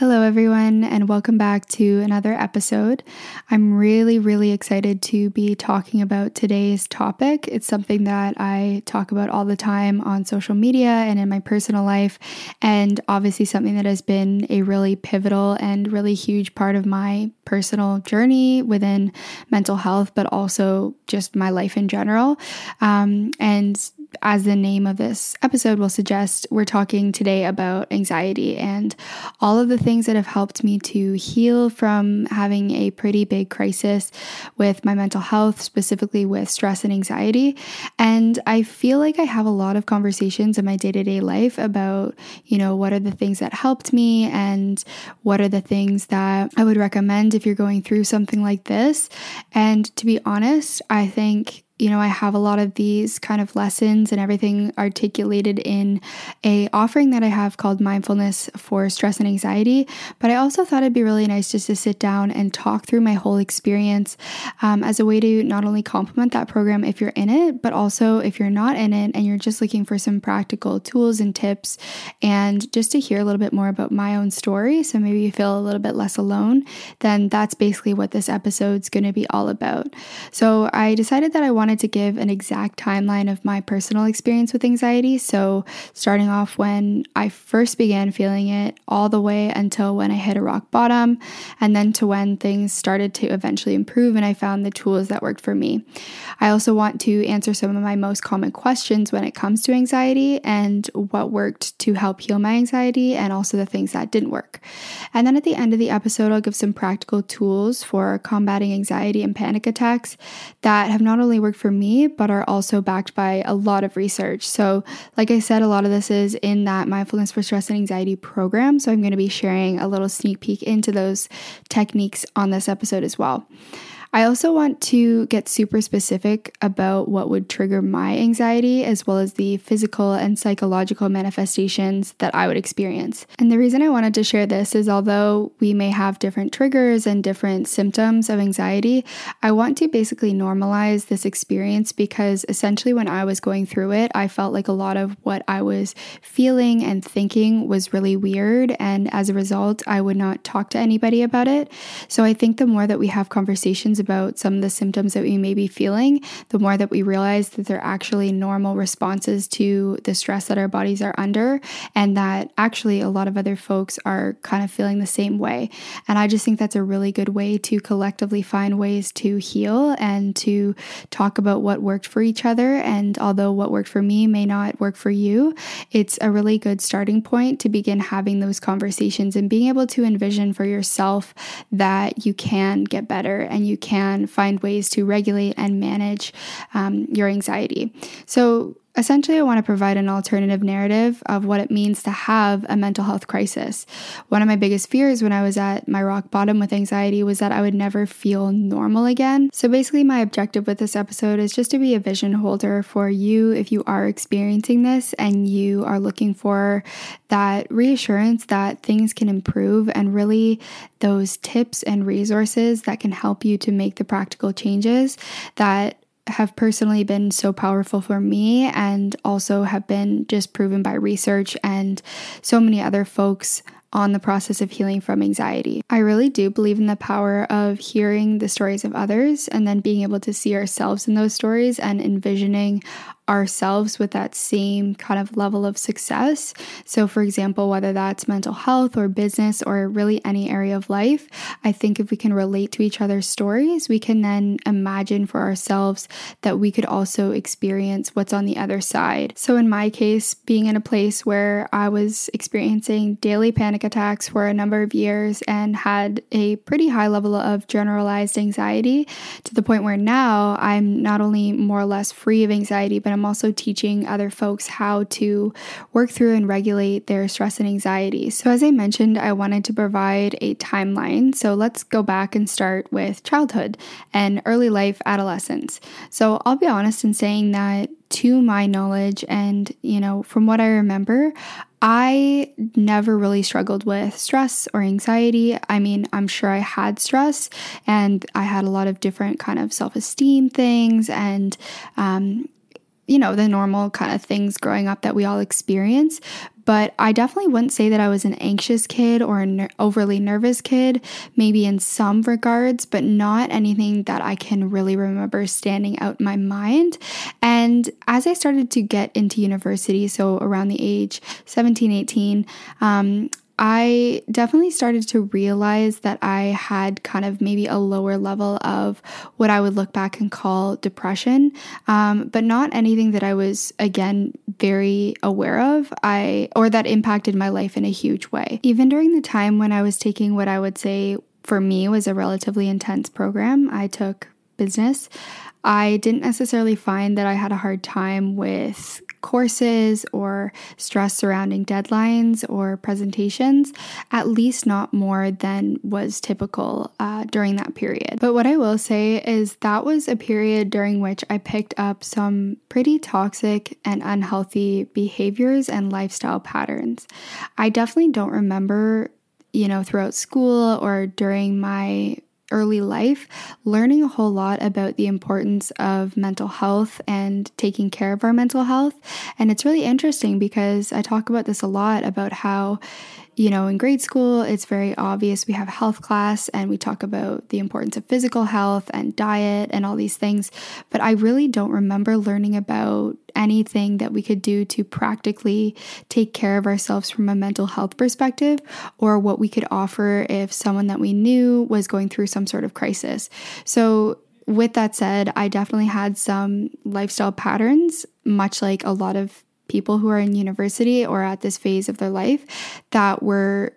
Hello, everyone, and welcome back to another episode. I'm really excited to be talking about today's topic. It's something that I talk about all the time on social media and in my personal life, and obviously something that has been a really pivotal and really huge part of my personal journey within mental health, but also just my life in general. And as the name of this episode will suggest, we're talking today about anxiety and all of the things that have helped me to heal from having a pretty big crisis with my mental health, specifically with stress and anxiety. And I feel like I have a lot of conversations in my day-to-day life about, you know, what are the things that helped me and what are the things that I would recommend if you're going through something like this. And to be honest, I think I have a lot of these kind of lessons and everything articulated in an offering that I have called Mindfulness for Stress and Anxiety. But I also thought it'd be really nice just to sit down and talk through my whole experience as a way to not only complement that program if you're in it, but also if you're not in it and you're just looking for some practical tools and tips and just to hear a little bit more about my own story. So maybe you feel a little bit less alone. Then that's basically what this episode's going to be all about. So I decided that I wanted to give an exact timeline of my personal experience with anxiety. So starting off when I first began feeling it all the way until when I hit a rock bottom, and then to when things started to eventually improve and I found the tools that worked for me. I also want to answer some of my most common questions when it comes to anxiety and what worked to help heal my anxiety and also the things that didn't work. And then at the end of the episode, I'll give some practical tools for combating anxiety and panic attacks that have not only worked for me, but are also backed by a lot of research. So like I said, a lot of this is in that Mindfulness for Stress and Anxiety program. So I'm going to be sharing a little sneak peek into those techniques on this episode as well. I also want to get super specific about what would trigger my anxiety, as well as the physical and psychological manifestations that I would experience. And the reason I wanted to share this is, although we may have different triggers and different symptoms of anxiety, I want to basically normalize this experience, because essentially when I was going through it, I felt like a lot of what I was feeling and thinking was really weird. And as a result, I would not talk to anybody about it. So I think the more that we have conversations about some of the symptoms that we may be feeling, the more that we realize that they're actually normal responses to the stress that our bodies are under, and that actually a lot of other folks are kind of feeling the same way. And I just think that's a really good way to collectively find ways to heal and to talk about what worked for each other. And although what worked for me may not work for you, it's a really good starting point to begin having those conversations and being able to envision for yourself that you can get better and you can find ways to regulate and manage your anxiety. So essentially, I want to provide an alternative narrative of what it means to have a mental health crisis. One of my biggest fears when I was at my rock bottom with anxiety was that I would never feel normal again. So basically, my objective with this episode is just to be a vision holder for you if you are experiencing this and you are looking for that reassurance that things can improve, and really those tips and resources that can help you to make the practical changes that have personally been so powerful for me and also have been just proven by research and so many other folks on the process of healing from anxiety. I really do believe in the power of hearing the stories of others and then being able to see ourselves in those stories and envisioning ourselves with that same kind of level of success. So for example, whether that's mental health or business or really any area of life, I think if we can relate to each other's stories, we can then imagine for ourselves that we could also experience what's on the other side. So in my case, being in a place where I was experiencing daily panic attacks for a number of years and had a pretty high level of generalized anxiety, to the point where now I'm not only more or less free of anxiety, but I'm also teaching other folks how to work through and regulate their stress and anxiety. So as I mentioned, I wanted to provide a timeline. So let's go back and start with childhood and early life adolescence. So I'll be honest in saying that, to my knowledge and, from what I remember, I never really struggled with stress or anxiety. I mean, I'm sure I had stress and I had a lot of different kind of self-esteem things and, the normal kind of things growing up that we all experience. But I definitely wouldn't say that I was an anxious kid or an overly nervous kid, maybe in some regards, but not anything that I can really remember standing out in my mind. And as I started to get into university, so around the age 17, 18, I definitely started to realize that I had kind of maybe a lower level of what I would look back and call depression, but not anything that I was, again, very aware of or that impacted my life in a huge way. Even during the time when I was taking what I would say for me was a relatively intense program, I took business, I didn't necessarily find that I had a hard time with courses or stress surrounding deadlines or presentations, at least not more than was typical during that period. But what I will say is that was a period during which I picked up some pretty toxic and unhealthy behaviors and lifestyle patterns. I definitely don't remember, throughout school or during my early life, learning a whole lot about the importance of mental health and taking care of our mental health. And it's really interesting because I talk about this a lot about how, in grade school, it's very obvious we have health class and we talk about the importance of physical health and diet and all these things. But I really don't remember learning about anything that we could do to practically take care of ourselves from a mental health perspective, or what we could offer if someone that we knew was going through some sort of crisis. So with that said, I definitely had some lifestyle patterns, much like a lot of people who are in university or at this phase of their life, that were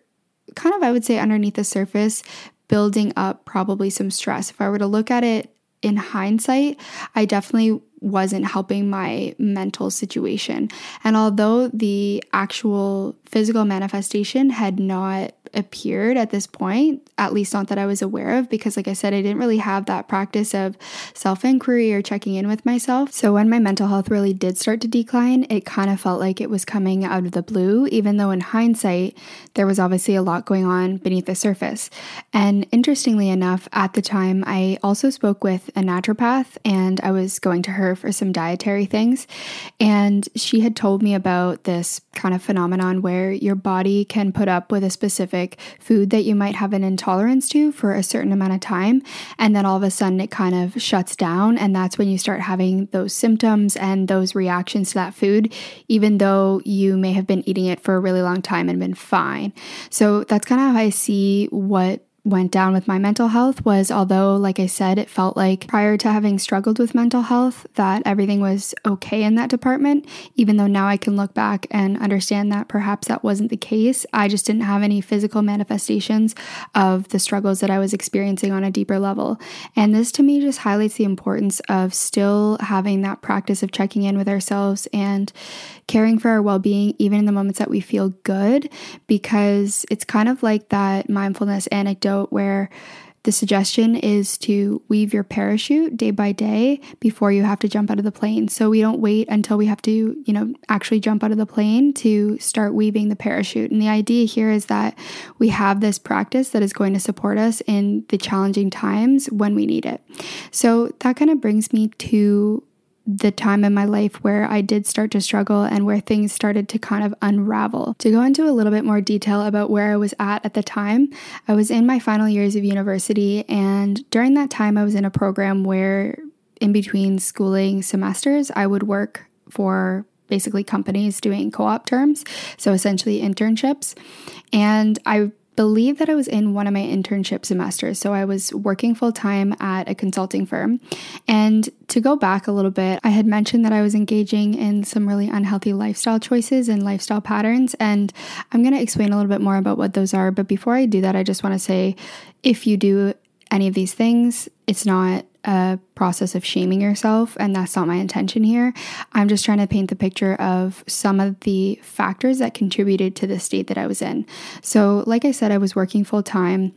kind of, I would say, underneath the surface, building up probably some stress. If I were to look at it in hindsight, I definitely wasn't helping my mental situation. And although the actual physical manifestation had not appeared at this point, at least not that I was aware of, because like I said, I didn't really have that practice of self-inquiry or checking in with myself. So when my mental health really did start to decline, it kind of felt like it was coming out of the blue, even though in hindsight, there was obviously a lot going on beneath the surface. And interestingly enough, at the time, I also spoke with a naturopath and I was going to her for some dietary things. And she had told me about this kind of phenomenon where your body can put up with a specific food that you might have an intolerance to for a certain amount of time, and then all of a sudden it kind of shuts down, and that's when you start having those symptoms and those reactions to that food, even though you may have been eating it for a really long time and been fine. So that's kind of how I see what went down with my mental health was, although, like I said, it felt like prior to having struggled with mental health, that everything was okay in that department, even though now I can look back and understand that perhaps that wasn't the case. I just didn't have any physical manifestations of the struggles that I was experiencing on a deeper level. And this to me just highlights the importance of still having that practice of checking in with ourselves and caring for our well-being, even in the moments that we feel good, because it's kind of like that mindfulness anecdote where the suggestion is to weave your parachute day by day before you have to jump out of the plane. So we don't wait until we have to, actually jump out of the plane to start weaving the parachute. And the idea here is that we have this practice that is going to support us in the challenging times when we need it. So that kind of brings me to the time in my life where I did start to struggle and where things started to kind of unravel. To go into a little bit more detail about where I was at the time, I was in my final years of university, and during that time I was in a program where in between schooling semesters I would work for basically companies doing co-op terms, so essentially internships. And I believe that I was in one of my internship semesters. So I was working full-time at a consulting firm. And to go back a little bit, I had mentioned that I was engaging in some really unhealthy lifestyle choices and lifestyle patterns. And I'm going to explain a little bit more about what those are. But before I do that, I just want to say, if you do any of these things, it's not a process of shaming yourself, and that's not my intention here. I'm just trying to paint the picture of some of the factors that contributed to the state that I was in. So, like I said, I was working full time.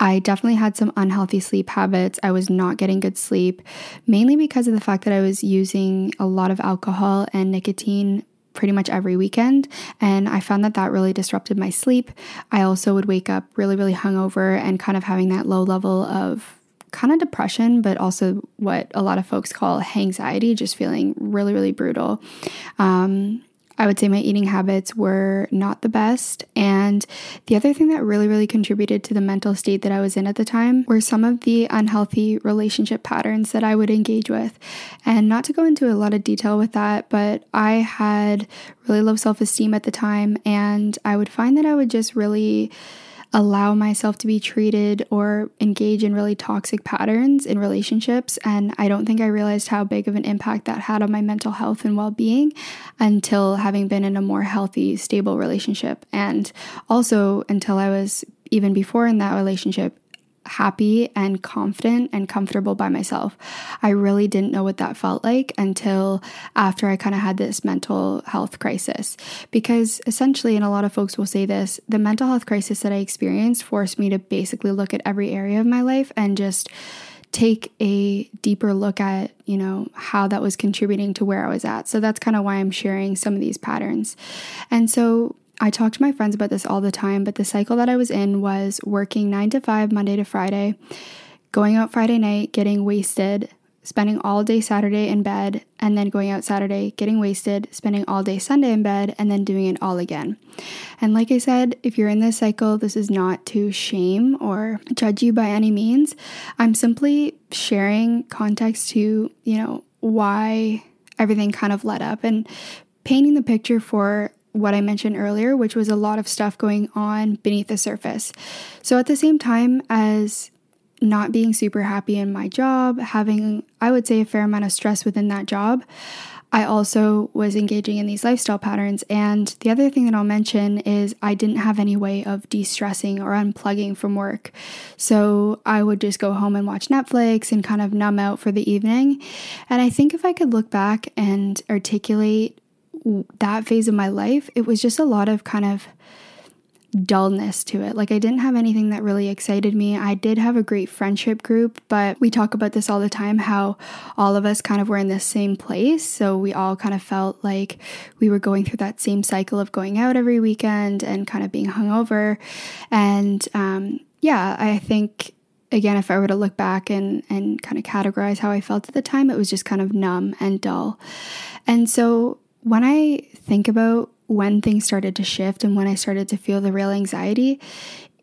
I definitely had some unhealthy sleep habits. I was not getting good sleep, mainly because of the fact that I was using a lot of alcohol and nicotine pretty much every weekend. And I found that that really disrupted my sleep. I also would wake up really, really hungover and kind of having that low level of kind of depression, but also what a lot of folks call hangxiety, just feeling really, really brutal. I would say my eating habits were not the best. And the other thing that really, really contributed to the mental state that I was in at the time were some of the unhealthy relationship patterns that I would engage with. And not to go into a lot of detail with that, but I had really low self-esteem at the time. And I would find that I would just really allow myself to be treated or engage in really toxic patterns in relationships. And I don't think I realized how big of an impact that had on my mental health and well-being until having been in a more healthy, stable relationship. And also until I was, even before in that relationship, happy and confident and comfortable by myself. I really didn't know what that felt like until after I kind of had this mental health crisis, because essentially, and a lot of folks will say this, the mental health crisis that I experienced forced me to basically look at every area of my life and just take a deeper look at, you know, how that was contributing to where I was at. So that's kind of why I'm sharing some of these patterns. And so I talk to my friends about this all the time, but the cycle that I was in was working 9 to 5, Monday to Friday, going out Friday night, getting wasted, spending all day Saturday in bed, and then going out Saturday, getting wasted, spending all day Sunday in bed, and then doing it all again. And like I said, if you're in this cycle, this is not to shame or judge you by any means. I'm simply sharing context to, you know, why everything kind of led up and painting the picture for what I mentioned earlier, which was a lot of stuff going on beneath the surface. So at the same time as not being super happy in my job, having, I would say, a fair amount of stress within that job, I also was engaging in these lifestyle patterns. And the other thing that I'll mention is I didn't have any way of de-stressing or unplugging from work. So I would just go home and watch Netflix and kind of numb out for the evening. And I think if I could look back and articulate that phase of my life, it was just a lot of kind of dullness to it. Like, I didn't have anything that really excited me. I did have a great friendship group, but we talk about this all the time, how all of us kind of were in the same place. So we all kind of felt like we were going through that same cycle of going out every weekend and kind of being hungover. And I think, again, if I were to look back and kind of categorize how I felt at the time, it was just kind of numb and dull. And so when I think about when things started to shift and when I started to feel the real anxiety,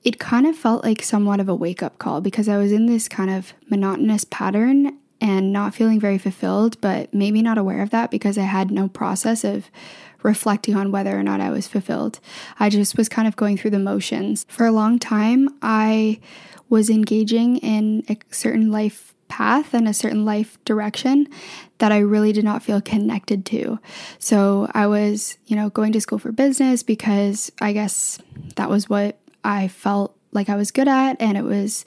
it kind of felt like somewhat of a wake-up call, because I was in this kind of monotonous pattern and not feeling very fulfilled, but maybe not aware of that because I had no process of reflecting on whether or not I was fulfilled. I just was kind of going through the motions. For a long time, I was engaging in a certain life path and a certain life direction that I really did not feel connected to. So I was, going to school for business because I guess that was what I felt like I was good at, and it was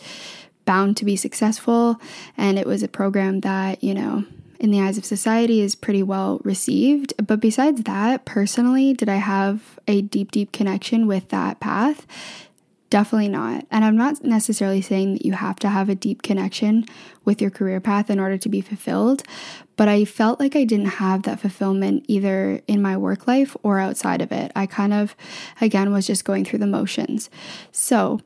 bound to be successful. And it was a program that, in the eyes of society is pretty well received. But besides that, personally, did I have a deep, deep connection with that path? Definitely not. And I'm not necessarily saying that you have to have a deep connection with your career path in order to be fulfilled, but I felt like I didn't have that fulfillment either in my work life or outside of it. I kind of, again, was just going through the motions. So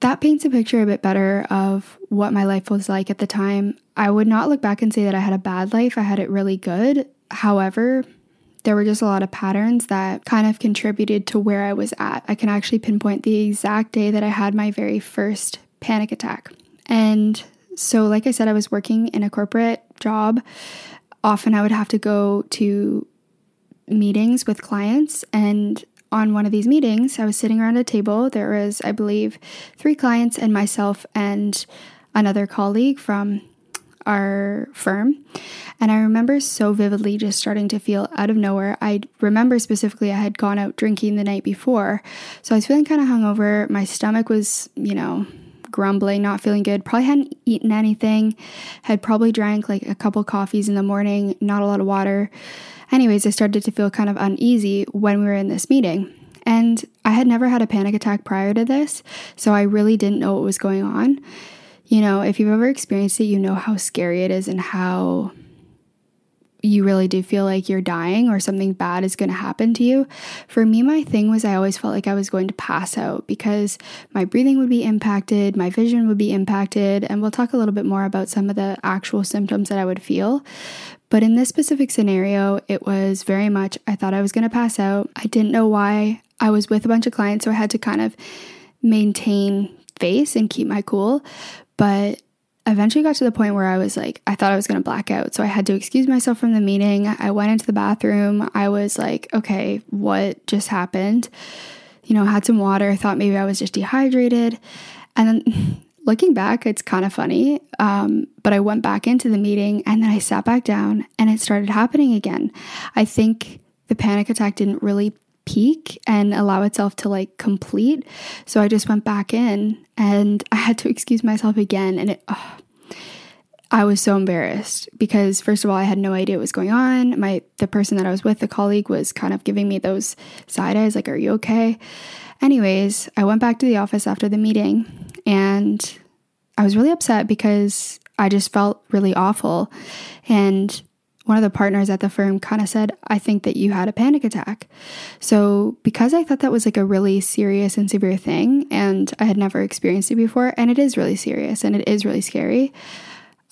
that paints a picture a bit better of what my life was like at the time. I would not look back and say that I had a bad life. I had it really good. However, there were just a lot of patterns that kind of contributed to where I was at. I can actually pinpoint the exact day that I had my very first panic attack. And so, like I said, I was working in a corporate job. often I would have to go to meetings with clients, and on one of these meetings, I was sitting around a table. There was, I believe, 3 clients and myself and another colleague from our firm. And I remember so vividly just starting to feel out of nowhere. I remember specifically I had gone out drinking the night before. So I was feeling kind of hungover. My stomach was, grumbling, not feeling good. Probably hadn't eaten anything. Had probably drank like a couple coffees in the morning, not a lot of water. Anyways, I started to feel kind of uneasy when we were in this meeting. And I had never had a panic attack prior to this, so I really didn't know what was going on. If you've ever experienced it, you know how scary it is and how you really do feel like you're dying or something bad is going to happen to you. For me, my thing was I always felt like I was going to pass out because my breathing would be impacted, my vision would be impacted, and we'll talk a little bit more about some of the actual symptoms that I would feel. But in this specific scenario, it was very much, I thought I was going to pass out. I didn't know why. I was with a bunch of clients, so I had to kind of maintain face and keep my cool. But eventually got to the point where I was like, I thought I was going to black out. So I had to excuse myself from the meeting. I went into the bathroom. I was like, okay, what just happened? Had some water, thought maybe I was just dehydrated. And then looking back, it's kind of funny. But I went back into the meeting and then I sat back down and it started happening again. I think the panic attack didn't really peak and allow itself to complete. So I just went back in and I had to excuse myself again. And I was so embarrassed because first of all, I had no idea what was going on. The person that I was with, the colleague, was kind of giving me those side eyes like, are you okay? Anyways, I went back to the office after the meeting and I was really upset because I just felt really awful. And one of the partners at the firm kind of said, I think that you had a panic attack. So because I thought that was a really serious and severe thing, and I had never experienced it before, and it is really serious and it is really scary,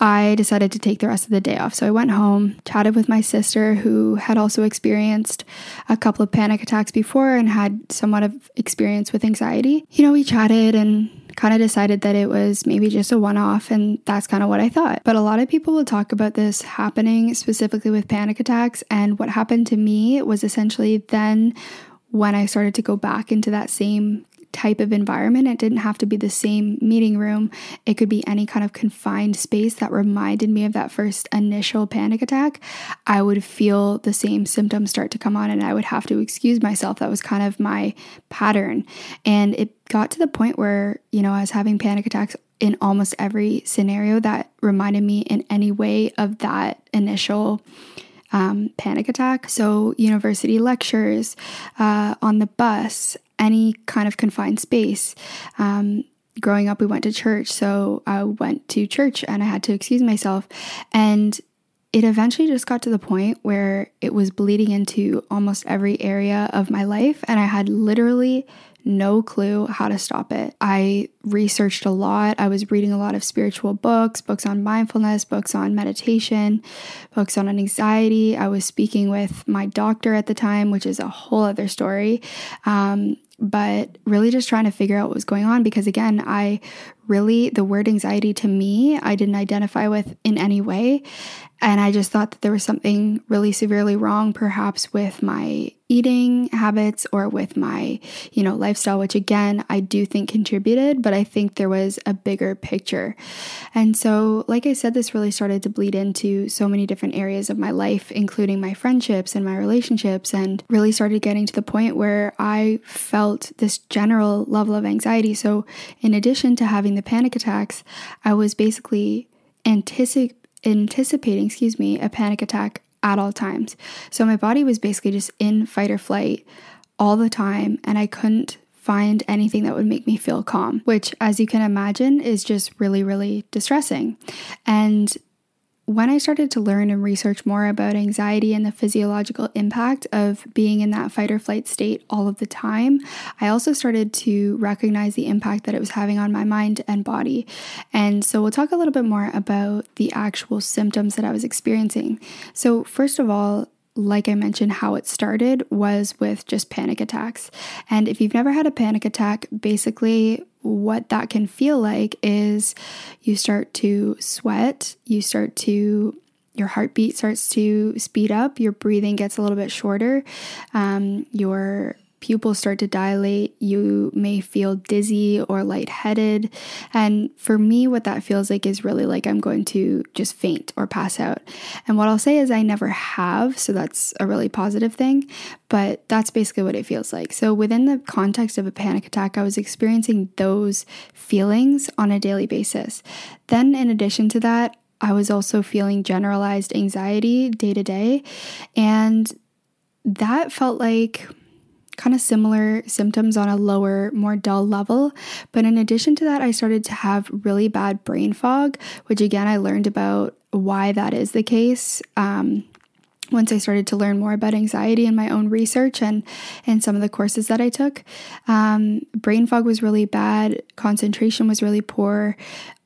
I decided to take the rest of the day off. So I went home, chatted with my sister, who had also experienced a couple of panic attacks before and had somewhat of experience with anxiety. We chatted and kind of decided that it was maybe just a one-off, and that's kind of what I thought. But a lot of people will talk about this happening specifically with panic attacks, and what happened to me was essentially then when I started to go back into that same type of environment. It didn't have to be the same meeting room. It could be any kind of confined space that reminded me of that first initial panic attack. I would feel the same symptoms start to come on and I would have to excuse myself. That was kind of my pattern. And it got to the point where, I was having panic attacks in almost every scenario that reminded me in any way of that initial panic attack. So university lectures, on the bus, any kind of confined space. Growing up, we went to church. So I went to church and I had to excuse myself. And it eventually just got to the point where it was bleeding into almost every area of my life. And I had literally no clue how to stop it. I researched a lot. I was reading a lot of spiritual books, books on mindfulness, books on meditation, books on anxiety. I was speaking with my doctor at the time, which is a whole other story. But really just trying to figure out what was going on, because again, the word anxiety to me, I didn't identify with in any way. And I just thought that there was something really severely wrong, perhaps with my eating habits or with my, lifestyle, which again, I do think contributed, but I think there was a bigger picture. And so, like I said, this really started to bleed into so many different areas of my life, including my friendships and my relationships, and really started getting to the point where I felt this general level of anxiety. So in addition to having the panic attacks, I was basically anticipating a panic attack at all times. So my body was basically just in fight or flight all the time, and I couldn't find anything that would make me feel calm, which, as you can imagine, is just really, really distressing. And when I started to learn and research more about anxiety and the physiological impact of being in that fight or flight state all of the time, I also started to recognize the impact that it was having on my mind and body. And so we'll talk a little bit more about the actual symptoms that I was experiencing. So first of all, like I mentioned, how it started was with just panic attacks. And if you've never had a panic attack, basically what that can feel like is you start to sweat, you start to your heartbeat starts to speed up, your breathing gets a little bit shorter, your pupils start to dilate, you may feel dizzy or lightheaded. And for me, what that feels like is really like I'm going to just faint or pass out. And what I'll say is I never have, so that's a really positive thing, but that's basically what it feels like. So within the context of a panic attack, I was experiencing those feelings on a daily basis. Then in addition to that, I was also feeling generalized anxiety day to day, and that felt like kind of similar symptoms on a lower, more dull level. But in addition to that, I started to have really bad brain fog, which again, I learned about why that is the case once I started to learn more about anxiety in my own research and some of the courses that I took. Brain fog was really bad. Concentration was really poor.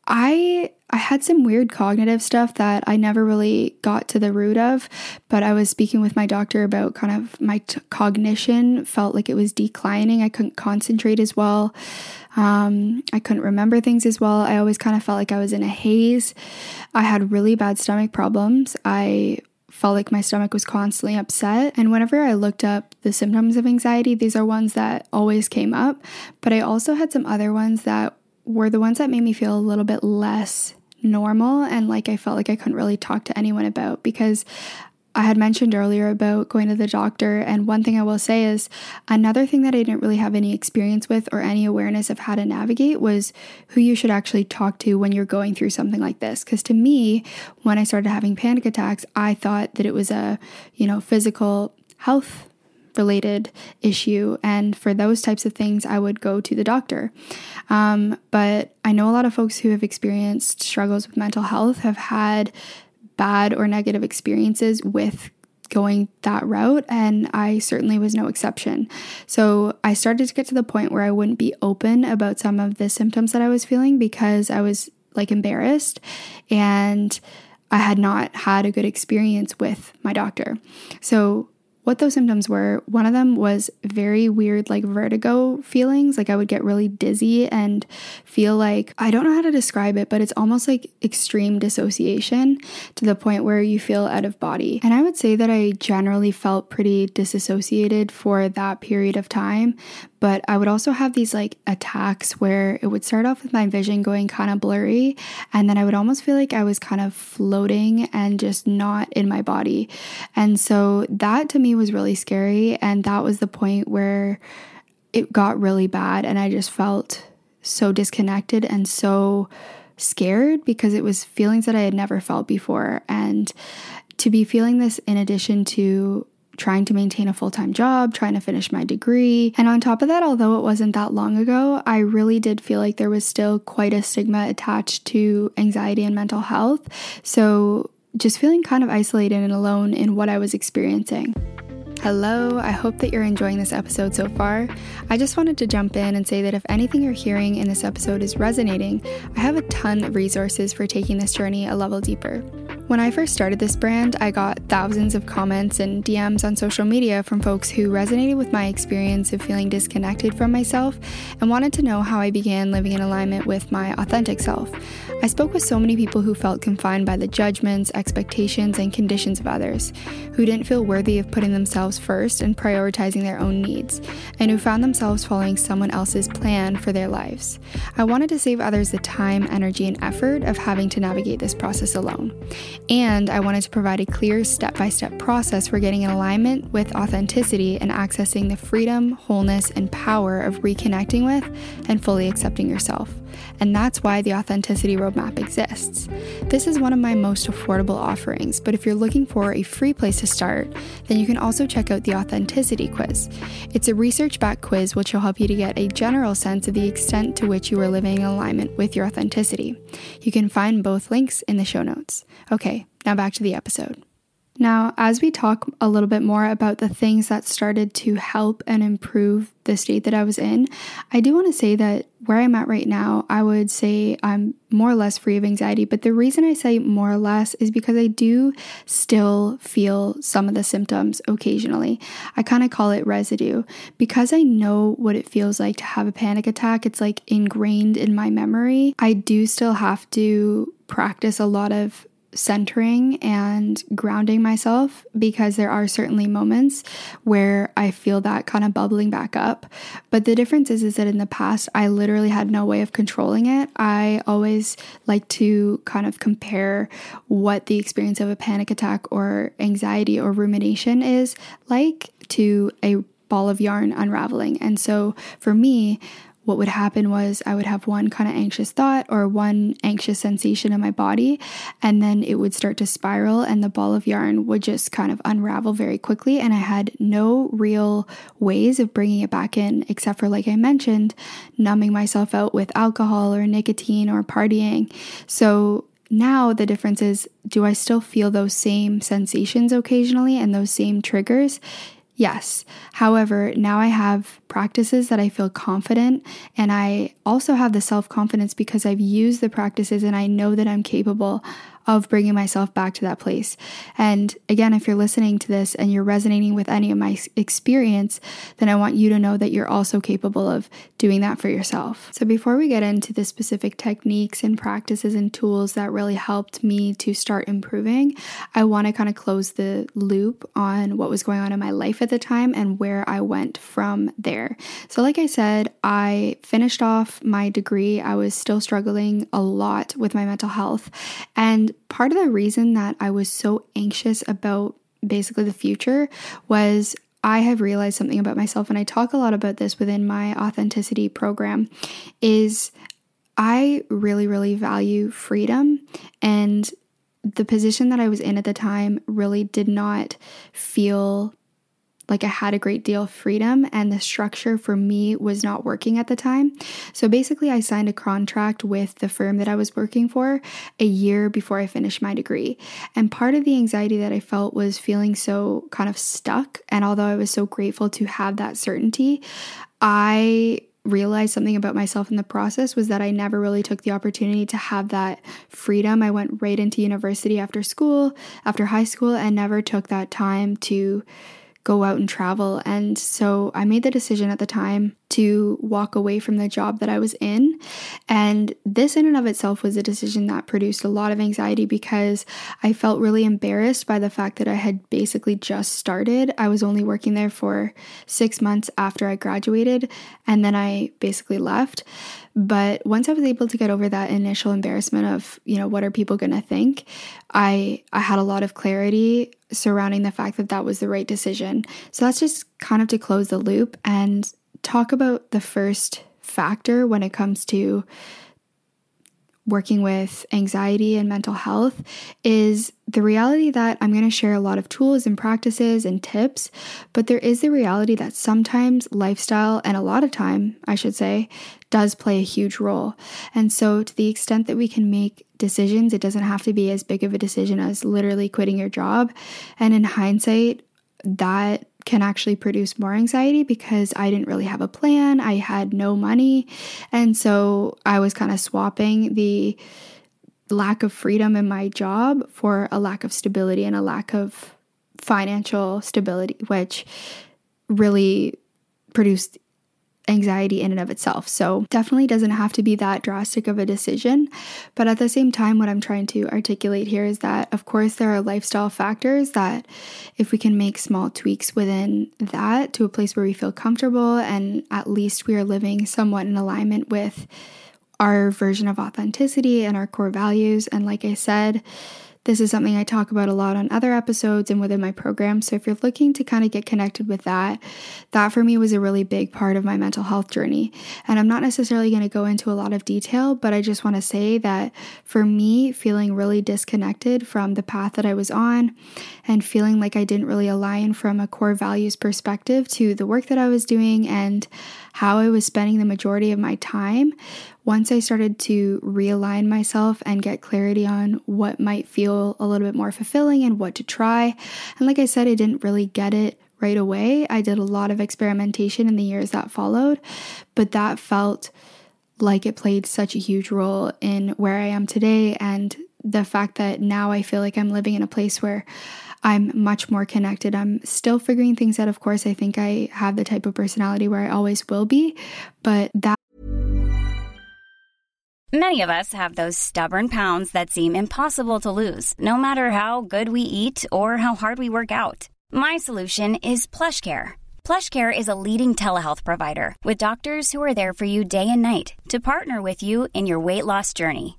I had some weird cognitive stuff that I never really got to the root of, but I was speaking with my doctor about kind of my cognition felt like it was declining. I couldn't concentrate as well. I couldn't remember things as well. I always kind of felt like I was in a haze. I had really bad stomach problems. I felt like my stomach was constantly upset. And whenever I looked up the symptoms of anxiety, these are ones that always came up, but I also had some other ones that were the ones that made me feel a little bit less normal and like I felt like I couldn't really talk to anyone about, because I had mentioned earlier about going to the doctor. And one thing I will say is another thing that I didn't really have any experience with or any awareness of how to navigate was who you should actually talk to when you're going through something like this. Because to me, when I started having panic attacks, I thought that it was a, physical health related issue, and for those types of things I would go to the doctor, but I know a lot of folks who have experienced struggles with mental health have had bad or negative experiences with going that route, and I certainly was no exception. So I started to get to the point where I wouldn't be open about some of the symptoms that I was feeling because I was like embarrassed, and I had not had a good experience with my doctor. So what those symptoms were, one of them was very weird, like vertigo feelings. Like I would get really dizzy and feel like, I don't know how to describe it, but it's almost like extreme dissociation to the point where you feel out of body. And I would say that I generally felt pretty disassociated for that period of time. But I would also have these like attacks where it would start off with my vision going kind of blurry, and then I would almost feel like I was kind of floating and just not in my body. And so that to me was really scary, and that was the point where it got really bad, and I just felt so disconnected and so scared because it was feelings that I had never felt before. And to be feeling this in addition to trying to maintain a full-time job, trying to finish my degree. And on top of that, although it wasn't that long ago, I really did feel like there was still quite a stigma attached to anxiety and mental health. So just feeling kind of isolated and alone in what I was experiencing. Hello, I hope that you're enjoying this episode so far. I just wanted to jump in and say that if anything you're hearing in this episode is resonating, I have a ton of resources for taking this journey a level deeper. When I first started this brand, I got thousands of comments and DMs on social media from folks who resonated with my experience of feeling disconnected from myself and wanted to know how I began living in alignment with my authentic self. I spoke with so many people who felt confined by the judgments, expectations, and conditions of others, who didn't feel worthy of putting themselves first and prioritizing their own needs, and who found themselves following someone else's plan for their lives. I wanted to save others the time, energy, and effort of having to navigate this process alone. And I wanted to provide a clear step-by-step process for getting in alignment with authenticity and accessing the freedom, wholeness, and power of reconnecting with and fully accepting yourself. And that's why the Authenticity Roadmap exists. This is one of my most affordable offerings, but if you're looking for a free place to start, then you can also check out the Authenticity Quiz. It's a research-backed quiz which will help you to get a general sense of the extent to which you are living in alignment with your authenticity. You can find both links in the show notes. Okay, now back to the episode. Now, as we talk a little bit more about the things that started to help and improve the state that I was in, I do want to say that where I'm at right now, I would say I'm more or less free of anxiety. But the reason I say more or less is because I do still feel some of the symptoms occasionally. I kind of call it residue because I know what it feels like to have a panic attack. It's like ingrained in my memory. I do still have to practice a lot of centering and grounding myself, because there are certainly moments where I feel that kind of bubbling back up. But the difference is that in the past, I literally had no way of controlling it. I always like to kind of compare what the experience of a panic attack or anxiety or rumination is like to a ball of yarn unraveling. And so for me, what would happen was I would have one kind of anxious thought or one anxious sensation in my body, and then it would start to spiral and the ball of yarn would just kind of unravel very quickly. And I had no real ways of bringing it back in, except for, like I mentioned, numbing myself out with alcohol or nicotine or partying. So now the difference is, do I still feel those same sensations occasionally and those same triggers? Yes. However, now I have practices that I feel confident, and I also have the self-confidence because I've used the practices and I know that I'm capable of bringing myself back to that place. And again, if you're listening to this and you're resonating with any of my experience, then I want you to know that you're also capable of doing that for yourself. So before we get into the specific techniques and practices and tools that really helped me to start improving, I want to kind of close the loop on what was going on in my life at the time and where I went from there. So like I said, I finished off my degree. I was still struggling a lot with my mental health, and part of the reason that I was so anxious about basically the future was I have realized something about myself, and I talk a lot about this within my authenticity program, is I really, really value freedom, and the position that I was in at the time really did not feel like I had a great deal of freedom, and the structure for me was not working at the time. So basically I signed a contract with the firm that I was working for a year before I finished my degree. And part of the anxiety that I felt was feeling so kind of stuck. And although I was so grateful to have that certainty, I realized something about myself in the process was that I never really took the opportunity to have that freedom. I went right into university after high school, and never took that time to go out and travel. And so I made the decision at the time to walk away from the job that I was in. And this in and of itself was a decision that produced a lot of anxiety, because I felt really embarrassed by the fact that I had basically just started. I was only working there for 6 months after I graduated, and then I basically left. But once I was able to get over that initial embarrassment of, what are people going to think, I had a lot of clarity surrounding the fact that that was the right decision. So that's just kind of to close the loop and talk about the first factor when it comes to working with anxiety and mental health, is the reality that I'm going to share a lot of tools and practices and tips, but there is the reality that sometimes lifestyle, and a lot of time, I should say, does play a huge role. And so to the extent that we can make decisions, it doesn't have to be as big of a decision as literally quitting your job. And in hindsight, that can actually produce more anxiety, because I didn't really have a plan. I had no money. And so I was kind of swapping the lack of freedom in my job for a lack of stability and a lack of financial stability, which really produced anxiety in and of itself. So definitely doesn't have to be that drastic of a decision. But at the same time, what I'm trying to articulate here is that, of course, there are lifestyle factors that if we can make small tweaks within that to a place where we feel comfortable, and at least we are living somewhat in alignment with our version of authenticity and our core values. And like I said, this is something I talk about a lot on other episodes and within my program. So if you're looking to kind of get connected with that for me was a really big part of my mental health journey. And I'm not necessarily going to go into a lot of detail, but I just want to say that for me, feeling really disconnected from the path that I was on and feeling like I didn't really align from a core values perspective to the work that I was doing and how I was spending the majority of my time. Once I started to realign myself and get clarity on what might feel a little bit more fulfilling and what to try, and like I said, I didn't really get it right away. I did a lot of experimentation in the years that followed, but that felt like it played such a huge role in where I am today, and the fact that now I feel like I'm living in a place where I'm much more connected. I'm still figuring things out, of course. I think I have the type of personality where I always will be, but that Many of us have those stubborn pounds that seem impossible to lose, no matter how good we eat or how hard we work out. My solution is PlushCare. PlushCare is a leading telehealth provider with doctors who are there for you day and night to partner with you in your weight loss journey.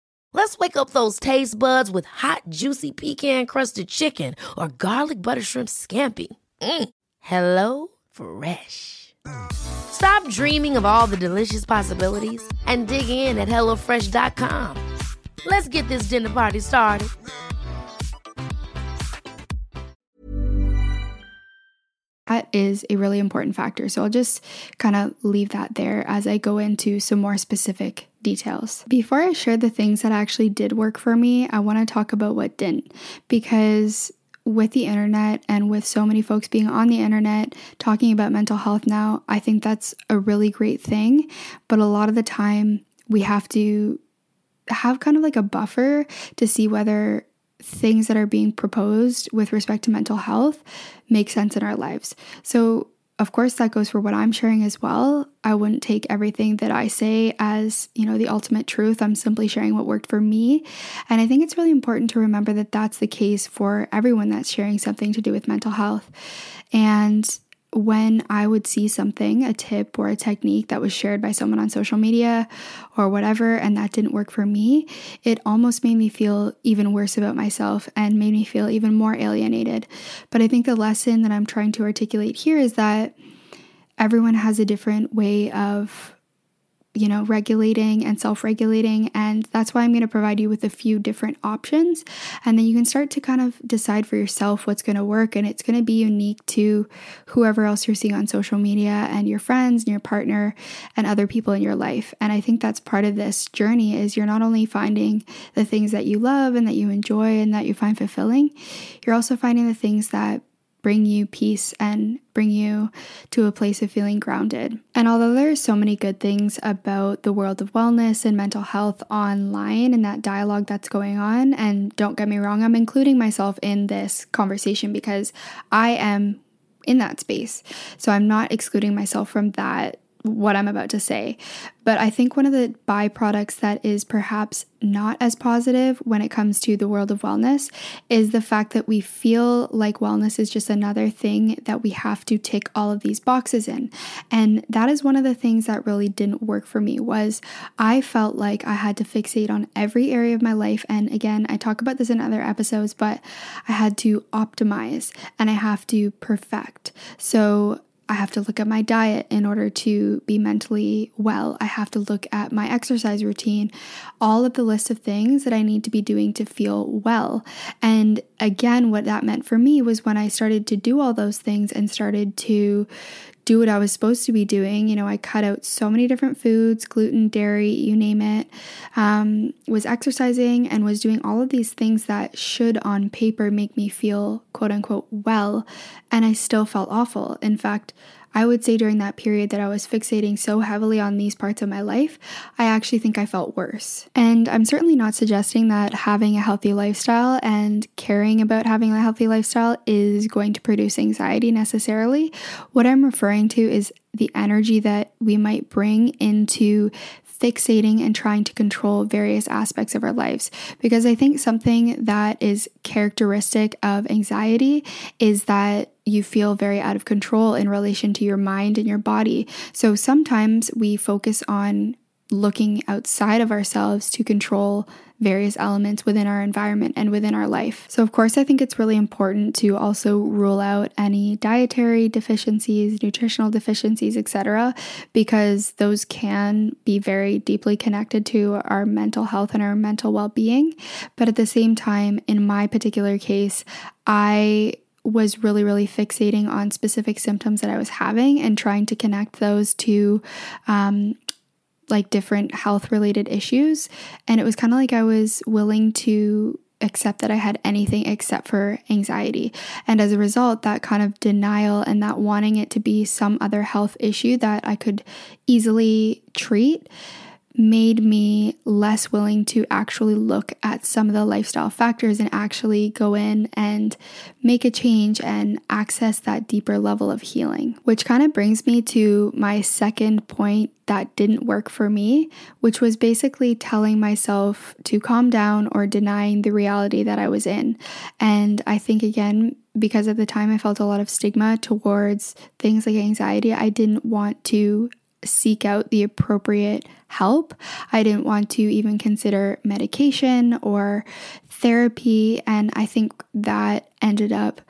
Let's wake up those taste buds with hot, juicy pecan-crusted chicken or garlic butter shrimp scampi. HelloFresh. Stop dreaming of all the delicious possibilities and dig in at HelloFresh.com. Let's get this dinner party started. That is a really important factor. So I'll just kind of leave that there as I go into some more specific details. Before I share the things that actually did work for me, I want to talk about what didn't, because with the internet and with so many folks being on the internet talking about mental health now, I think that's a really great thing. But a lot of the time we have to have kind of like a buffer to see whether things that are being proposed with respect to mental health make sense in our lives. So of course that goes for what I'm sharing as well. I wouldn't take everything that I say as, you know, the ultimate truth. I'm simply sharing what worked for me. And I think it's really important to remember that that's the case for everyone that's sharing something to do with mental health. And when I would see something, a tip or a technique that was shared by someone on social media or whatever, and that didn't work for me, it almost made me feel even worse about myself and made me feel even more alienated. But I think the lesson that I'm trying to articulate here is that everyone has a different way of, you know, regulating and self-regulating. And that's why I'm going to provide you with a few different options. And then you can start to kind of decide for yourself what's going to work. And it's going to be unique to whoever else you're seeing on social media and your friends and your partner and other people in your life. And I think that's part of this journey is you're not only finding the things that you love and that you enjoy and that you find fulfilling, you're also finding the things that bring you peace and bring you to a place of feeling grounded. And although there are so many good things about the world of wellness and mental health online and that dialogue that's going on, and don't get me wrong, I'm including myself in this conversation because I am in that space. So I'm not excluding myself from that, what I'm about to say. But I think one of the byproducts that is perhaps not as positive when it comes to the world of wellness is the fact that we feel like wellness is just another thing that we have to tick all of these boxes in. And that is one of the things that really didn't work for me was I felt like I had to fixate on every area of my life. And again, I talk about this in other episodes, but I had to optimize and I have to perfect. So I have to look at my diet in order to be mentally well. I have to look at my exercise routine, all of the list of things that I need to be doing to feel well. And again, what that meant for me was when I started to do all those things and started to do what I was supposed to be doing, you know, I cut out so many different foods, gluten, dairy, you name it, was exercising and was doing all of these things that should on paper make me feel quote unquote well, and I still felt awful. In fact, I would say during that period that I was fixating so heavily on these parts of my life, I actually think I felt worse. And I'm certainly not suggesting that having a healthy lifestyle and caring about having a healthy lifestyle is going to produce anxiety necessarily. What I'm referring to is the energy that we might bring into fixating and trying to control various aspects of our lives. Because I think something that is characteristic of anxiety is that you feel very out of control in relation to your mind and your body. So sometimes we focus on looking outside of ourselves to control various elements within our environment and within our life. So of course, I think it's really important to also rule out any dietary deficiencies, nutritional deficiencies, etc., because those can be very deeply connected to our mental health and our mental well-being. But at the same time, in my particular case, I was really fixating on specific symptoms that I was having and trying to connect those to like different health related issues. And it was kind of like I was willing to accept that I had anything except for anxiety. And as a result, that kind of denial and that wanting it to be some other health issue that I could easily treat made me less willing to actually look at some of the lifestyle factors and actually go in and make a change and access that deeper level of healing. Which kind of brings me to my second point that didn't work for me, which was basically telling myself to calm down or denying the reality that I was in. And I think, again, because at the time I felt a lot of stigma towards things like anxiety, I didn't want to seek out the appropriate help. I didn't want to even consider medication or therapy. And I think that ended up,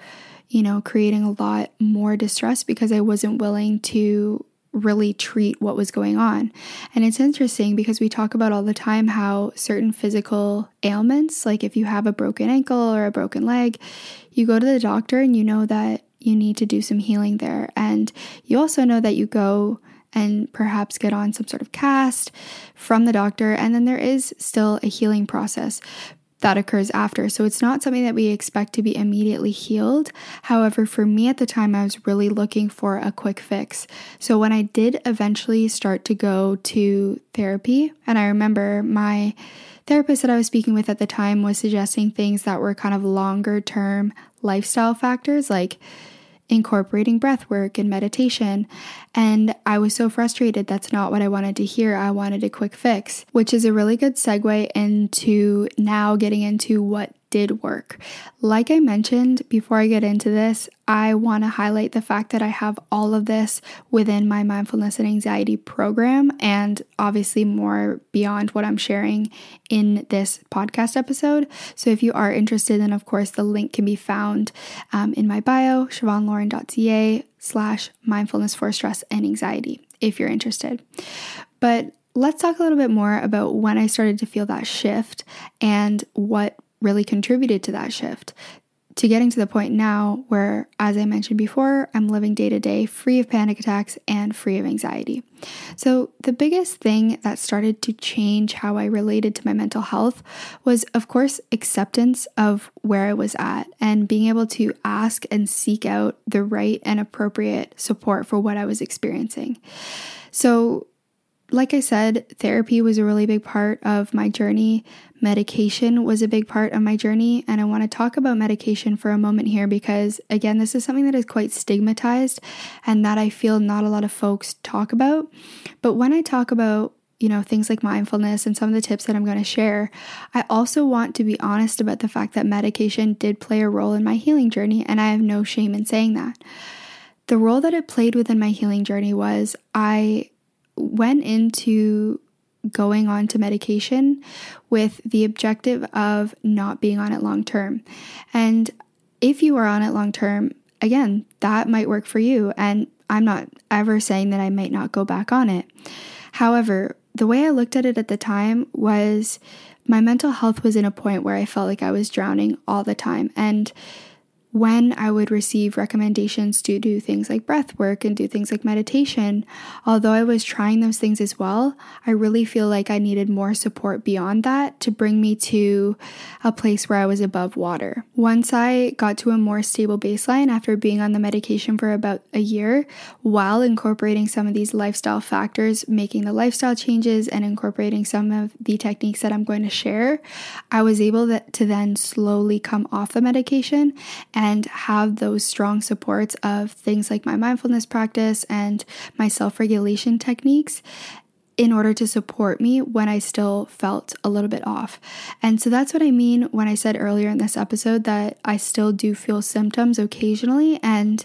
creating a lot more distress because I wasn't willing to really treat what was going on. And it's interesting because we talk about all the time how certain physical ailments, like if you have a broken ankle or a broken leg, you go to the doctor and you know that you need to do some healing there. And you also know that you go and perhaps get on some sort of cast from the doctor. And then there is still a healing process that occurs after. So it's not something that we expect to be immediately healed. However, for me at the time, I was really looking for a quick fix. So when I did eventually start to go to therapy, and I remember my therapist that I was speaking with at the time was suggesting things that were kind of longer term lifestyle factors, like incorporating breath work and meditation. And I was so frustrated. That's not what I wanted to hear. I wanted a quick fix, which is a really good segue into now getting into what did work. Like I mentioned, before I get into this, I want to highlight the fact that I have all of this within my mindfulness and anxiety program, and obviously more beyond what I'm sharing in this podcast episode. So if you are interested, then of course the link can be found in my bio, siobhanlauren.ca/mindfulness for stress and anxiety, if you're interested. But let's talk a little bit more about when I started to feel that shift and what really contributed to that shift, to getting to the point now where, as I mentioned before, I'm living day to day free of panic attacks and free of anxiety. So the biggest thing that started to change how I related to my mental health was, of course, acceptance of where I was at and being able to ask and seek out the right and appropriate support for what I was experiencing. So like I said, therapy was a really big part of my journey. Medication was a big part of my journey. And I want to talk about medication for a moment here because, again, this is something that is quite stigmatized and that I feel not a lot of folks talk about. But when I talk about, things like mindfulness and some of the tips that I'm going to share, I also want to be honest about the fact that medication did play a role in my healing journey. And I have no shame in saying that. The role that it played within my healing journey was I went into going on to medication with the objective of not being on it long term. And if you are on it long term, again, that might work for you. And I'm not ever saying that I might not go back on it. However, the way I looked at it at the time was my mental health was in a point where I felt like I was drowning all the time. And when I would receive recommendations to do things like breath work and do things like meditation, although I was trying those things as well, I really feel like I needed more support beyond that to bring me to a place where I was above water. Once I got to a more stable baseline after being on the medication for about a year, while incorporating some of these lifestyle factors, making the lifestyle changes and incorporating some of the techniques that I'm going to share, I was able to then slowly come off the medication and have those strong supports of things like my mindfulness practice and my self-regulation techniques in order to support me when I still felt a little bit off. And so that's what I mean when I said earlier in this episode that I still do feel symptoms occasionally, and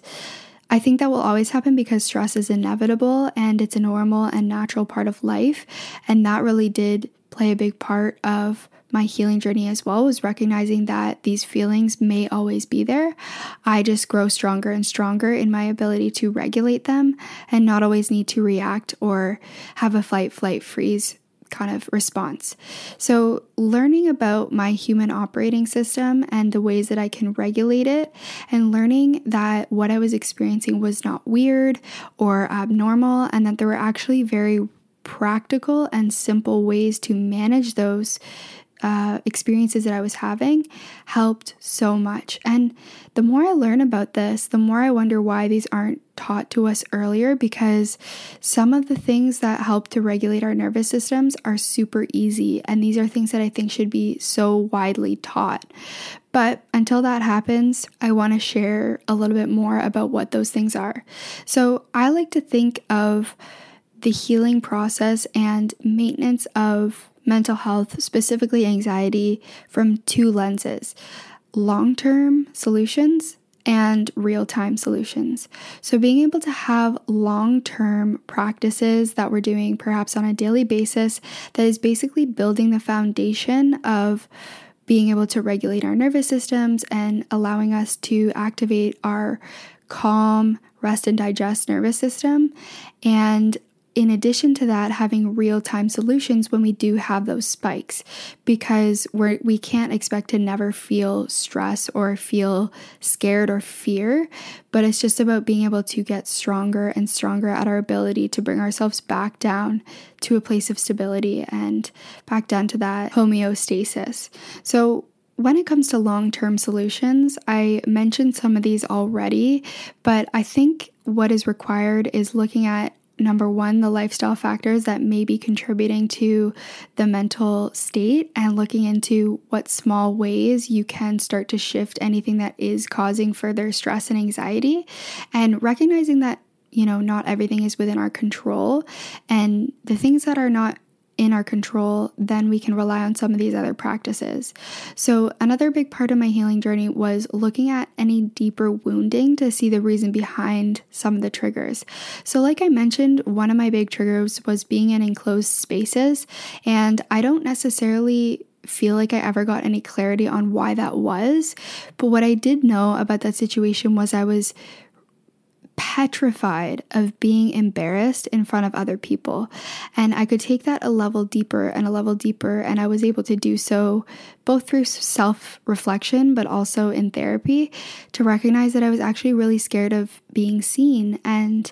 I think that will always happen because stress is inevitable and it's a normal and natural part of life. And that really did play a big part of my healing journey as well, was recognizing that these feelings may always be there. I just grow stronger and stronger in my ability to regulate them and not always need to react or have a fight, flight, freeze kind of response. So learning about my human operating system and the ways that I can regulate it, and learning that what I was experiencing was not weird or abnormal, and that there were actually very practical and simple ways to manage those experiences that I was having, helped so much. And the more I learn about this, the more I wonder why these aren't taught to us earlier, because some of the things that help to regulate our nervous systems are super easy, and these are things that I think should be so widely taught. But until that happens, I want to share a little bit more about what those things are. So I like to think of the healing process and maintenance of mental health, specifically anxiety, from two lenses: long-term solutions and real-time solutions. So being able to have long-term practices that we're doing perhaps on a daily basis that is basically building the foundation of being able to regulate our nervous systems and allowing us to activate our calm, rest and digest nervous system. And in addition to that, having real-time solutions when we do have those spikes, because we can't expect to never feel stress or feel scared or fear, but it's just about being able to get stronger and stronger at our ability to bring ourselves back down to a place of stability and back down to that homeostasis. So when it comes to long-term solutions, I mentioned some of these already, but I think what is required is looking at, number one, the lifestyle factors that may be contributing to the mental state, and looking into what small ways you can start to shift anything that is causing further stress and anxiety, and recognizing that, you know, not everything is within our control, and the things that are not in our control, then we can rely on some of these other practices. So another big part of my healing journey was looking at any deeper wounding to see the reason behind some of the triggers. So like I mentioned, one of my big triggers was being in enclosed spaces, and I don't necessarily feel like I ever got any clarity on why that was, but what I did know about that situation was I was petrified of being embarrassed in front of other people. And I could take that a level deeper, and I was able to do so both through self-reflection but also in therapy to recognize that I was actually really scared of being seen and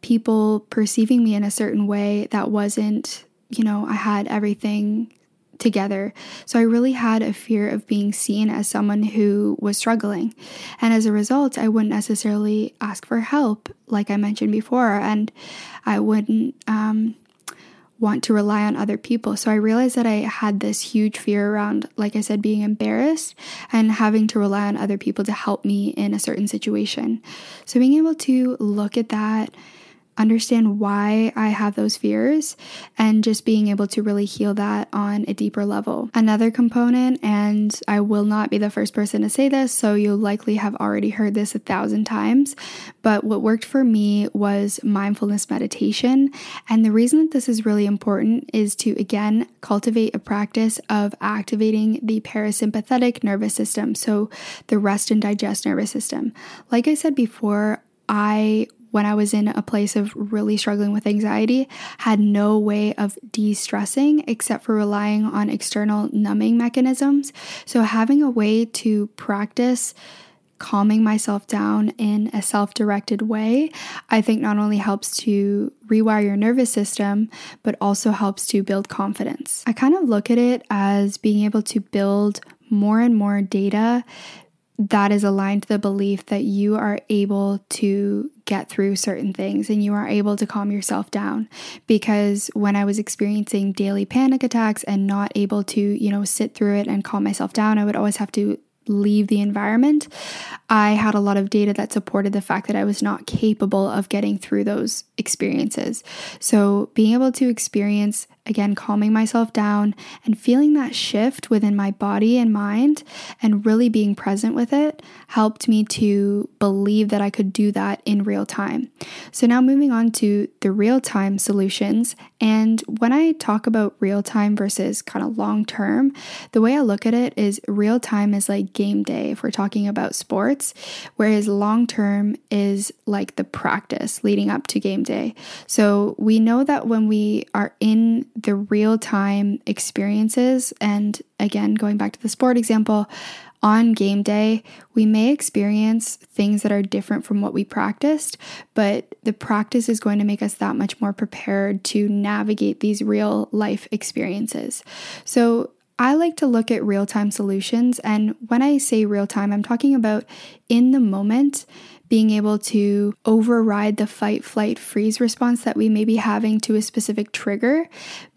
people perceiving me in a certain way that wasn't, you know, I had everything together. So I really had a fear of being seen as someone who was struggling. And as a result, I wouldn't necessarily ask for help, like I mentioned before, and I wouldn't want to rely on other people. So I realized that I had this huge fear around, like I said, being embarrassed and having to rely on other people to help me in a certain situation. So being able to look at that, understand why I have those fears, and just being able to really heal that on a deeper level. Another component, and I will not be the first person to say this, so you'll likely have already heard this 1,000 times, but what worked for me was mindfulness meditation. And the reason that this is really important is to, again, cultivate a practice of activating the parasympathetic nervous system, so the rest and digest nervous system. Like I said before, when I was in a place of really struggling with anxiety, had no way of de-stressing except for relying on external numbing mechanisms. So having a way to practice calming myself down in a self-directed way, I think not only helps to rewire your nervous system, but also helps to build confidence. I kind of look at it as being able to build more and more data that is aligned to the belief that you are able to get through certain things and you are able to calm yourself down. Because when I was experiencing daily panic attacks and not able to, you know, sit through it and calm myself down, I would always have to leave the environment, I had a lot of data that supported the fact that I was not capable of getting through those experiences. So being able to experience, again, calming myself down and feeling that shift within my body and mind and really being present with it helped me to believe that I could do that in real time. So now moving on to the real-time solutions. And when I talk about real-time versus kind of long-term, the way I look at it is real-time is like game day if we're talking about sports, whereas long-term is like the practice leading up to game day. So we know that when we are in the real-time experiences, and again, going back to the sport example, on game day, we may experience things that are different from what we practiced, but the practice is going to make us that much more prepared to navigate these real life experiences. So I like to look at real-time solutions, and when I say real-time, I'm talking about in the moment, being able to override the fight, flight, freeze response that we may be having to a specific trigger,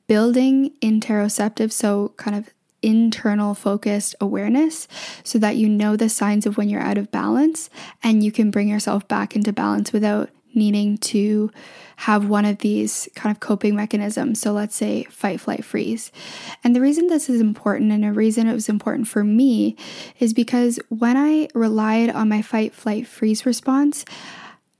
building interoceptive, so kind of internal focused awareness so that you know the signs of when you're out of balance and you can bring yourself back into balance without needing to have one of these kind of coping mechanisms. So let's say fight, flight, freeze. And the reason this is important and a reason it was important for me is because when I relied on my fight, flight, freeze response,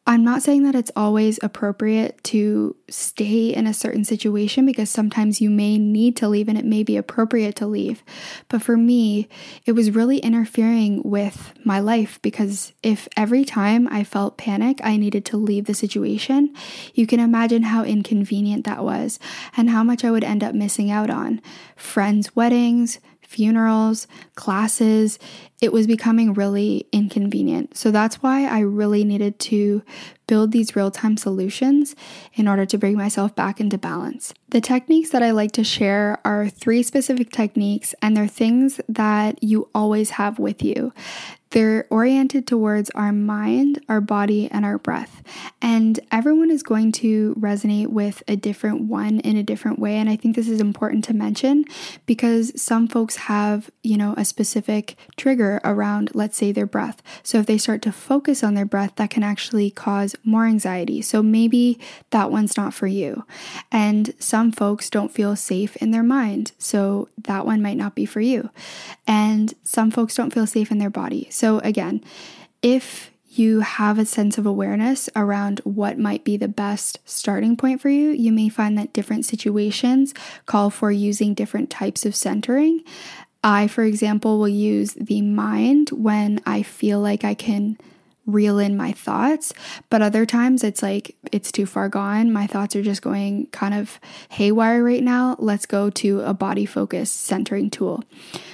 I'm not saying that it's always appropriate to stay in a certain situation because sometimes you may need to leave and it may be appropriate to leave. But for me, it was really interfering with my life because if every time I felt panic, I needed to leave the situation, you can imagine how inconvenient that was and how much I would end up missing out on. Friends' weddings, funerals, classes, it was becoming really inconvenient. So that's why I really needed to build these real-time solutions in order to bring myself back into balance. The techniques that I like to share are 3 specific techniques, and they're things that you always have with you. They're oriented towards our mind, our body, and our breath. And everyone is going to resonate with a different one in a different way. And I think this is important to mention because some folks have, a specific trigger around, let's say, their breath. So if they start to focus on their breath, that can actually cause more anxiety. So maybe that one's not for you. And some folks don't feel safe in their mind. So that one might not be for you. And some folks don't feel safe in their body. So again, if you have a sense of awareness around what might be the best starting point for you, you may find that different situations call for using different types of centering. I, for example, will use the mind when I feel like I can reel in my thoughts, but other times it's like it's too far gone. My thoughts are just going kind of haywire right now. Let's go to a body focused centering tool.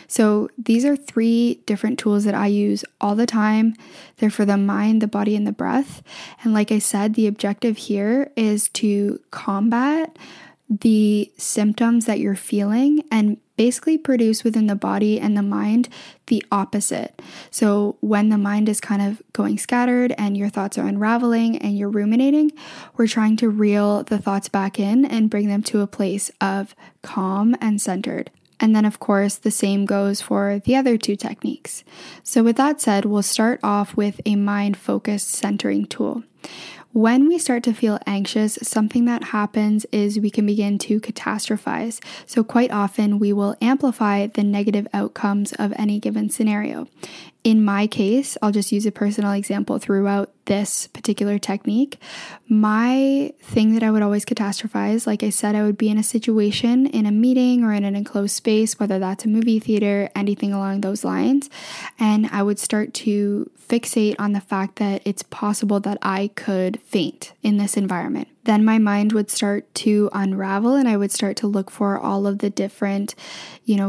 So these are 3 different tools that I use all the time. They're for the mind, the body, and the breath. And like I said, the objective here is to combat the symptoms that you're feeling and basically produce within the body and the mind the opposite. So when the mind is kind of going scattered and your thoughts are unraveling and you're ruminating, we're trying to reel the thoughts back in and bring them to a place of calm and centered. And then, of course, the same goes for the other 2 techniques. So with that said, we'll start off with a mind-focused centering tool. When we start to feel anxious, something that happens is we can begin to catastrophize. So quite often we will amplify the negative outcomes of any given scenario. In my case, I'll just use a personal example throughout this particular technique. My thing that I would always catastrophize, like I said, I would be in a situation, in a meeting or in an enclosed space, whether that's a movie theater, anything along those lines. And I would start to fixate on the fact that it's possible that I could faint in this environment. Then my mind would start to unravel and I would start to look for all of the different,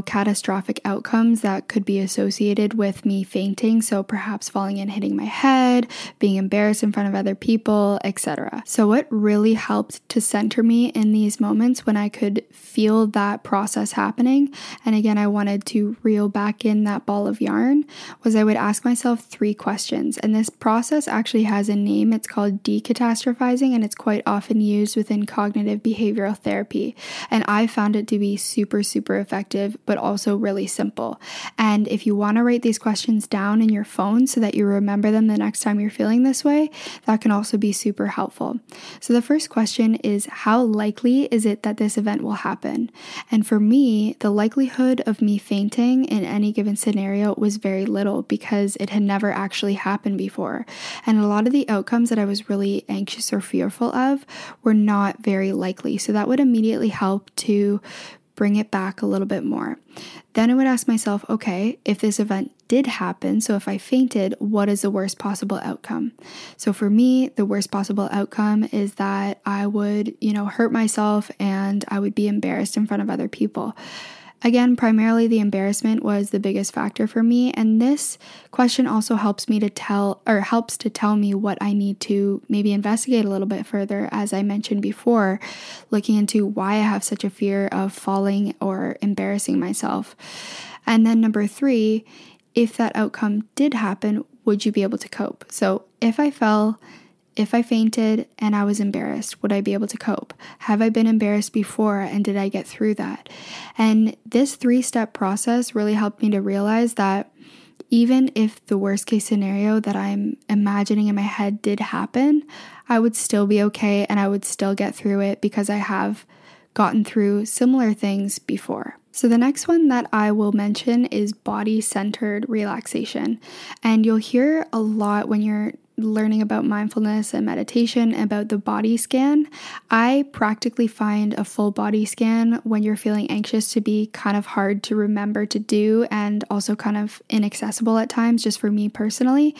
catastrophic outcomes that could be associated with me fainting. So perhaps falling and hitting my head, being embarrassed in front of other people, etc. So what really helped to center me in these moments when I could feel that process happening, and again, I wanted to reel back in that ball of yarn, was I would ask myself 3 questions. And this process actually has a name. It's called decatastrophizing, and it's quite often often used within cognitive behavioral therapy, and I found it to be super effective, but also really simple. And if you want to write these questions down in your phone so that you remember them the next time you're feeling this way, that can also be super helpful. So the first question is, how likely is it that this event will happen? And for me, the likelihood of me fainting in any given scenario was very little because it had never actually happened before. And a lot of the outcomes that I was really anxious or fearful of were not very likely. So that would immediately help to bring it back a little bit more. Then I would ask myself, okay, if this event did happen, so if I fainted, what is the worst possible outcome? So for me, the worst possible outcome is that I would, hurt myself and I would be embarrassed in front of other people. Again, primarily the embarrassment was the biggest factor for me, and this question also helps to tell me what I need to maybe investigate a little bit further, as I mentioned before, looking into why I have such a fear of falling or embarrassing myself. And then number 3, if that outcome did happen, would you be able to cope? So if I fell, if I fainted and I was embarrassed, would I be able to cope? Have I been embarrassed before and did I get through that? And this 3-step process really helped me to realize that even if the worst case scenario that I'm imagining in my head did happen, I would still be okay and I would still get through it because I have gotten through similar things before. So the next one that I will mention is body-centered relaxation. And you'll hear a lot when you're learning about mindfulness and meditation about the body scan. I practically find a full body scan when you're feeling anxious to be kind of hard to remember to do and also kind of inaccessible at times, just for me personally.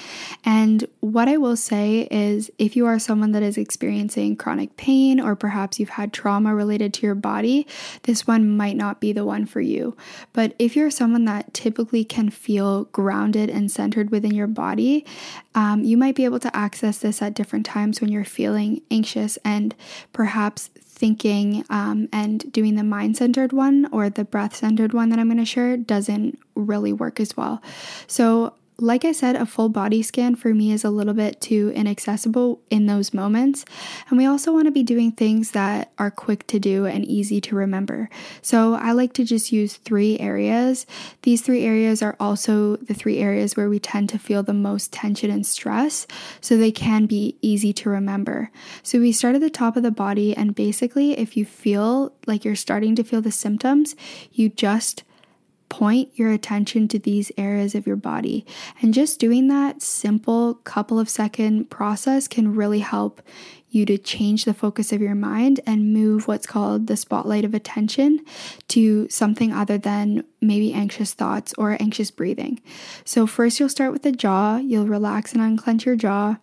And what I will say is, if you are someone that is experiencing chronic pain or perhaps you've had trauma related to your body, this one might not be the one for you. But if you're someone that typically can feel grounded and centered within your body, you might be able to access this at different times when you're feeling anxious and perhaps thinking and doing the mind-centered one or the breath-centered one that I'm going to share doesn't really work as well. So like I said, a full body scan for me is a little bit too inaccessible in those moments. And we also want to be doing things that are quick to do and easy to remember. So I like to just use 3 areas. These 3 areas are also the 3 areas where we tend to feel the most tension and stress, so they can be easy to remember. So we start at the top of the body, and basically if you feel like you're starting to feel the symptoms, you just point your attention to these areas of your body. And just doing that simple couple of second process can really help you to change the focus of your mind and move what's called the spotlight of attention to something other than maybe anxious thoughts or anxious breathing. So first you'll start with the jaw, you'll relax and unclench your jaw.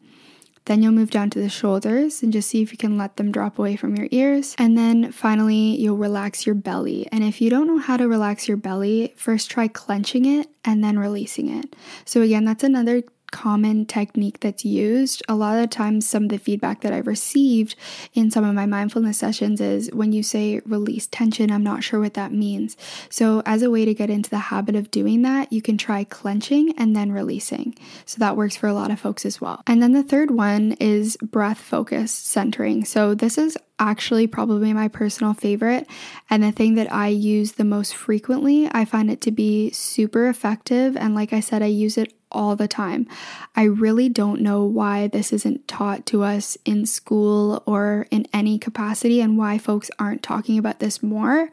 Then you'll move down to the shoulders and just see if you can let them drop away from your ears. And then finally, you'll relax your belly. And if you don't know how to relax your belly, first try clenching it and then releasing it. So again, that's another common technique that's used. A lot of times, some of the feedback that I've received in some of my mindfulness sessions is, when you say release tension, I'm not sure what that means. So as a way to get into the habit of doing that, you can try clenching and then releasing. So that works for a lot of folks as well. And then the third one is breath focused centering. So this is actually probably my personal favorite and the thing that I use the most frequently. I find it to be super effective, and like I said, I use it all the time. I really don't know why this isn't taught to us in school or in any capacity, and why folks aren't talking about this more.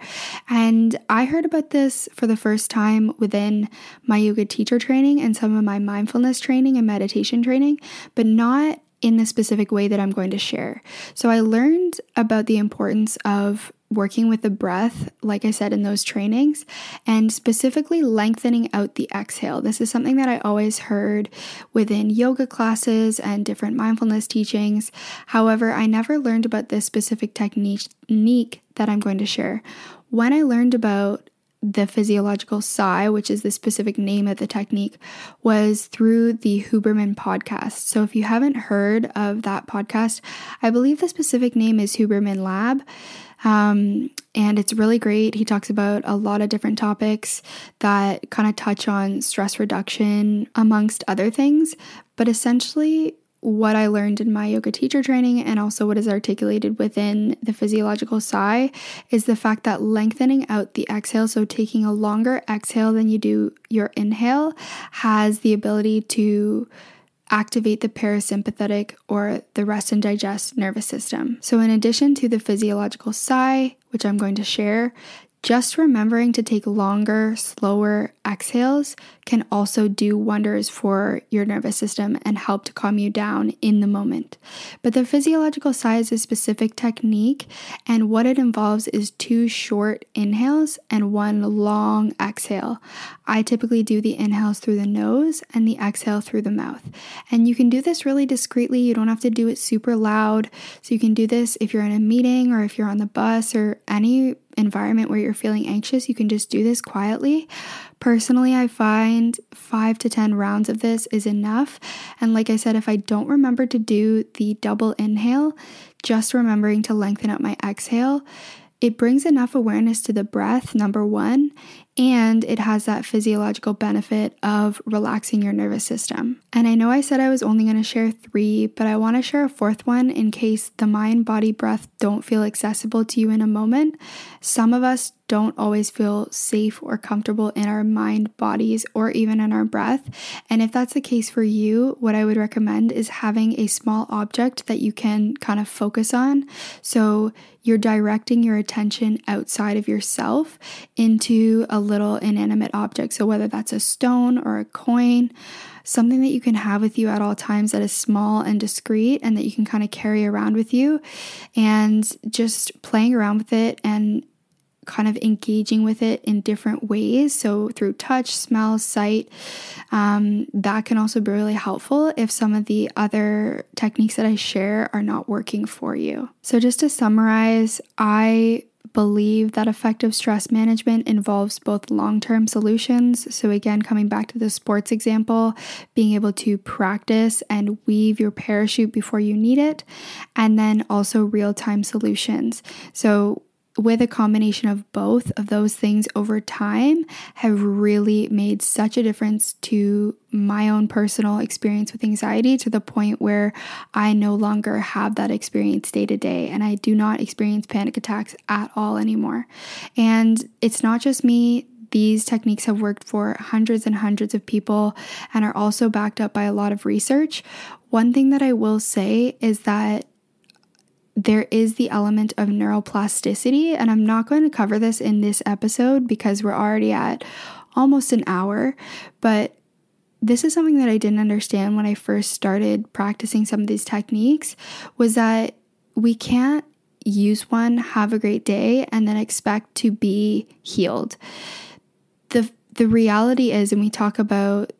And I heard about this for the first time within my yoga teacher training and some of my mindfulness training and meditation training, but not in the specific way that I'm going to share. So I learned about the importance of working with the breath, like I said, in those trainings, and specifically lengthening out the exhale. This is something that I always heard within yoga classes and different mindfulness teachings. However, I never learned about this specific technique that I'm going to share. When I learned about the physiological sigh, which is the specific name of the technique, was through the Huberman podcast. So if you haven't heard of that podcast, I believe the specific name is Huberman Lab. And it's really great. He talks about a lot of different topics that kind of touch on stress reduction, amongst other things. But essentially, what I learned in my yoga teacher training and also what is articulated within the physiological sigh is the fact that lengthening out the exhale, so taking a longer exhale than you do your inhale, has the ability to activate the parasympathetic or the rest and digest nervous system. So in addition to the physiological sigh, which I'm going to share, just remembering to take longer, slower exhales can also do wonders for your nervous system and help to calm you down in the moment. But the physiological sigh is a specific technique, and what it involves is 2 short inhales and 1 long exhale. I typically do the inhales through the nose and the exhale through the mouth. And you can do this really discreetly. You don't have to do it super loud. So you can do this if you're in a meeting or if you're on the bus or any environment where you're feeling anxious. You can just do this quietly. Personally, I find 5 to 10 rounds of this is enough. And like I said, if I don't remember to do the double inhale, just remembering to lengthen out my exhale, it brings enough awareness to the breath, number one, and it has that physiological benefit of relaxing your nervous system. And I know I said I was only going to share 3, but I want to share a 4th one in case the mind, body, breath don't feel accessible to you in a moment. Some of us don't always feel safe or comfortable in our mind, bodies, or even in our breath. And if that's the case for you, what I would recommend is having a small object that you can kind of focus on. So you're directing your attention outside of yourself into a little inanimate object. So whether that's a stone or a coin, something that you can have with you at all times that is small and discreet and that you can kind of carry around with you, and just playing around with it and kind of engaging with it in different ways. So through touch, smell, sight, that can also be really helpful if some of the other techniques that I share are not working for you. So just to summarize, I believe that effective stress management involves both long-term solutions. So again, coming back to the sports example, being able to practice and weave your parachute before you need it, and then also real-time solutions. So with a combination of both of those things over time have really made such a difference to my own personal experience with anxiety, to the point where I no longer have that experience day to day, and I do not experience panic attacks at all anymore. And it's not just me. These techniques have worked for hundreds and hundreds of people and are also backed up by a lot of research. One thing that I will say is that there is the element of neuroplasticity, and I'm not going to cover this in this episode because we're already at almost an hour, but this is something that I didn't understand when I first started practicing some of these techniques, was that we can't use one, have a great day, and then expect to be healed. The reality is, and we talk about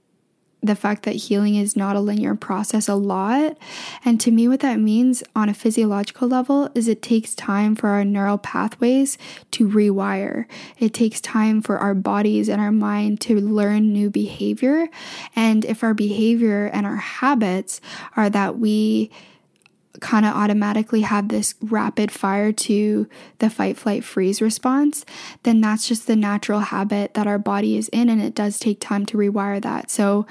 the fact that healing is not a linear process a lot. And to me, what that means on a physiological level is it takes time for our neural pathways to rewire. It takes time for our bodies and our mind to learn new behavior. And if our behavior and our habits are that we kind of automatically have this rapid fire to the fight, flight, freeze response, then that's just the natural habit that our body is in, and it does take time to rewire that. So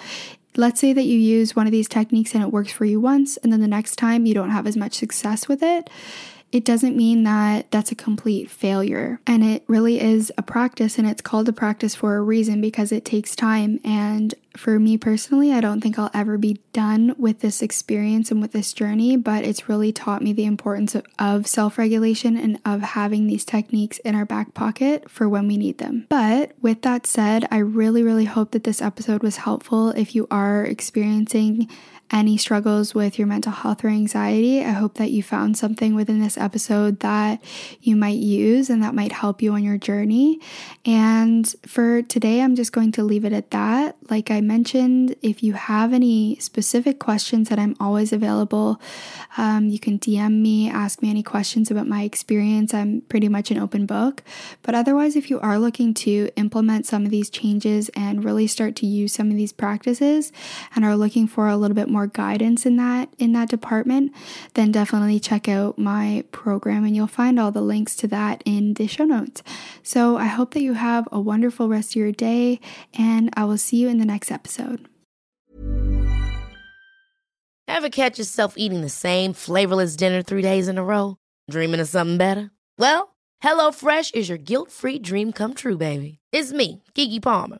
let's say that you use one of these techniques and it works for you once, and then the next time you don't have as much success with it. It doesn't mean that that's a complete failure, and it really is a practice, and it's called a practice for a reason because it takes time. And for me personally, I don't think I'll ever be done with this experience and with this journey, but it's really taught me the importance of self-regulation and of having these techniques in our back pocket for when we need them. But with that said, I really, really hope that this episode was helpful. If you are experiencing any struggles with your mental health or anxiety, I hope that you found something within this episode that you might use and that might help you on your journey. And for today, I'm just going to leave it at that. Like I mentioned, if you have any specific questions, that I'm always available. You can DM me, ask me any questions about my experience. I'm pretty much an open book. But otherwise, if you are looking to implement some of these changes and really start to use some of these practices and are looking for a little bit more guidance in that department, then definitely check out my program, and you'll find all the links to that in the show notes. So I hope that you have a wonderful rest of your day, and I will see you in the next episode. Ever catch yourself eating the same flavorless dinner 3 days in a row? Dreaming of something better? Well, HelloFresh is your guilt-free dream come true, baby. It's me, Keke Palmer.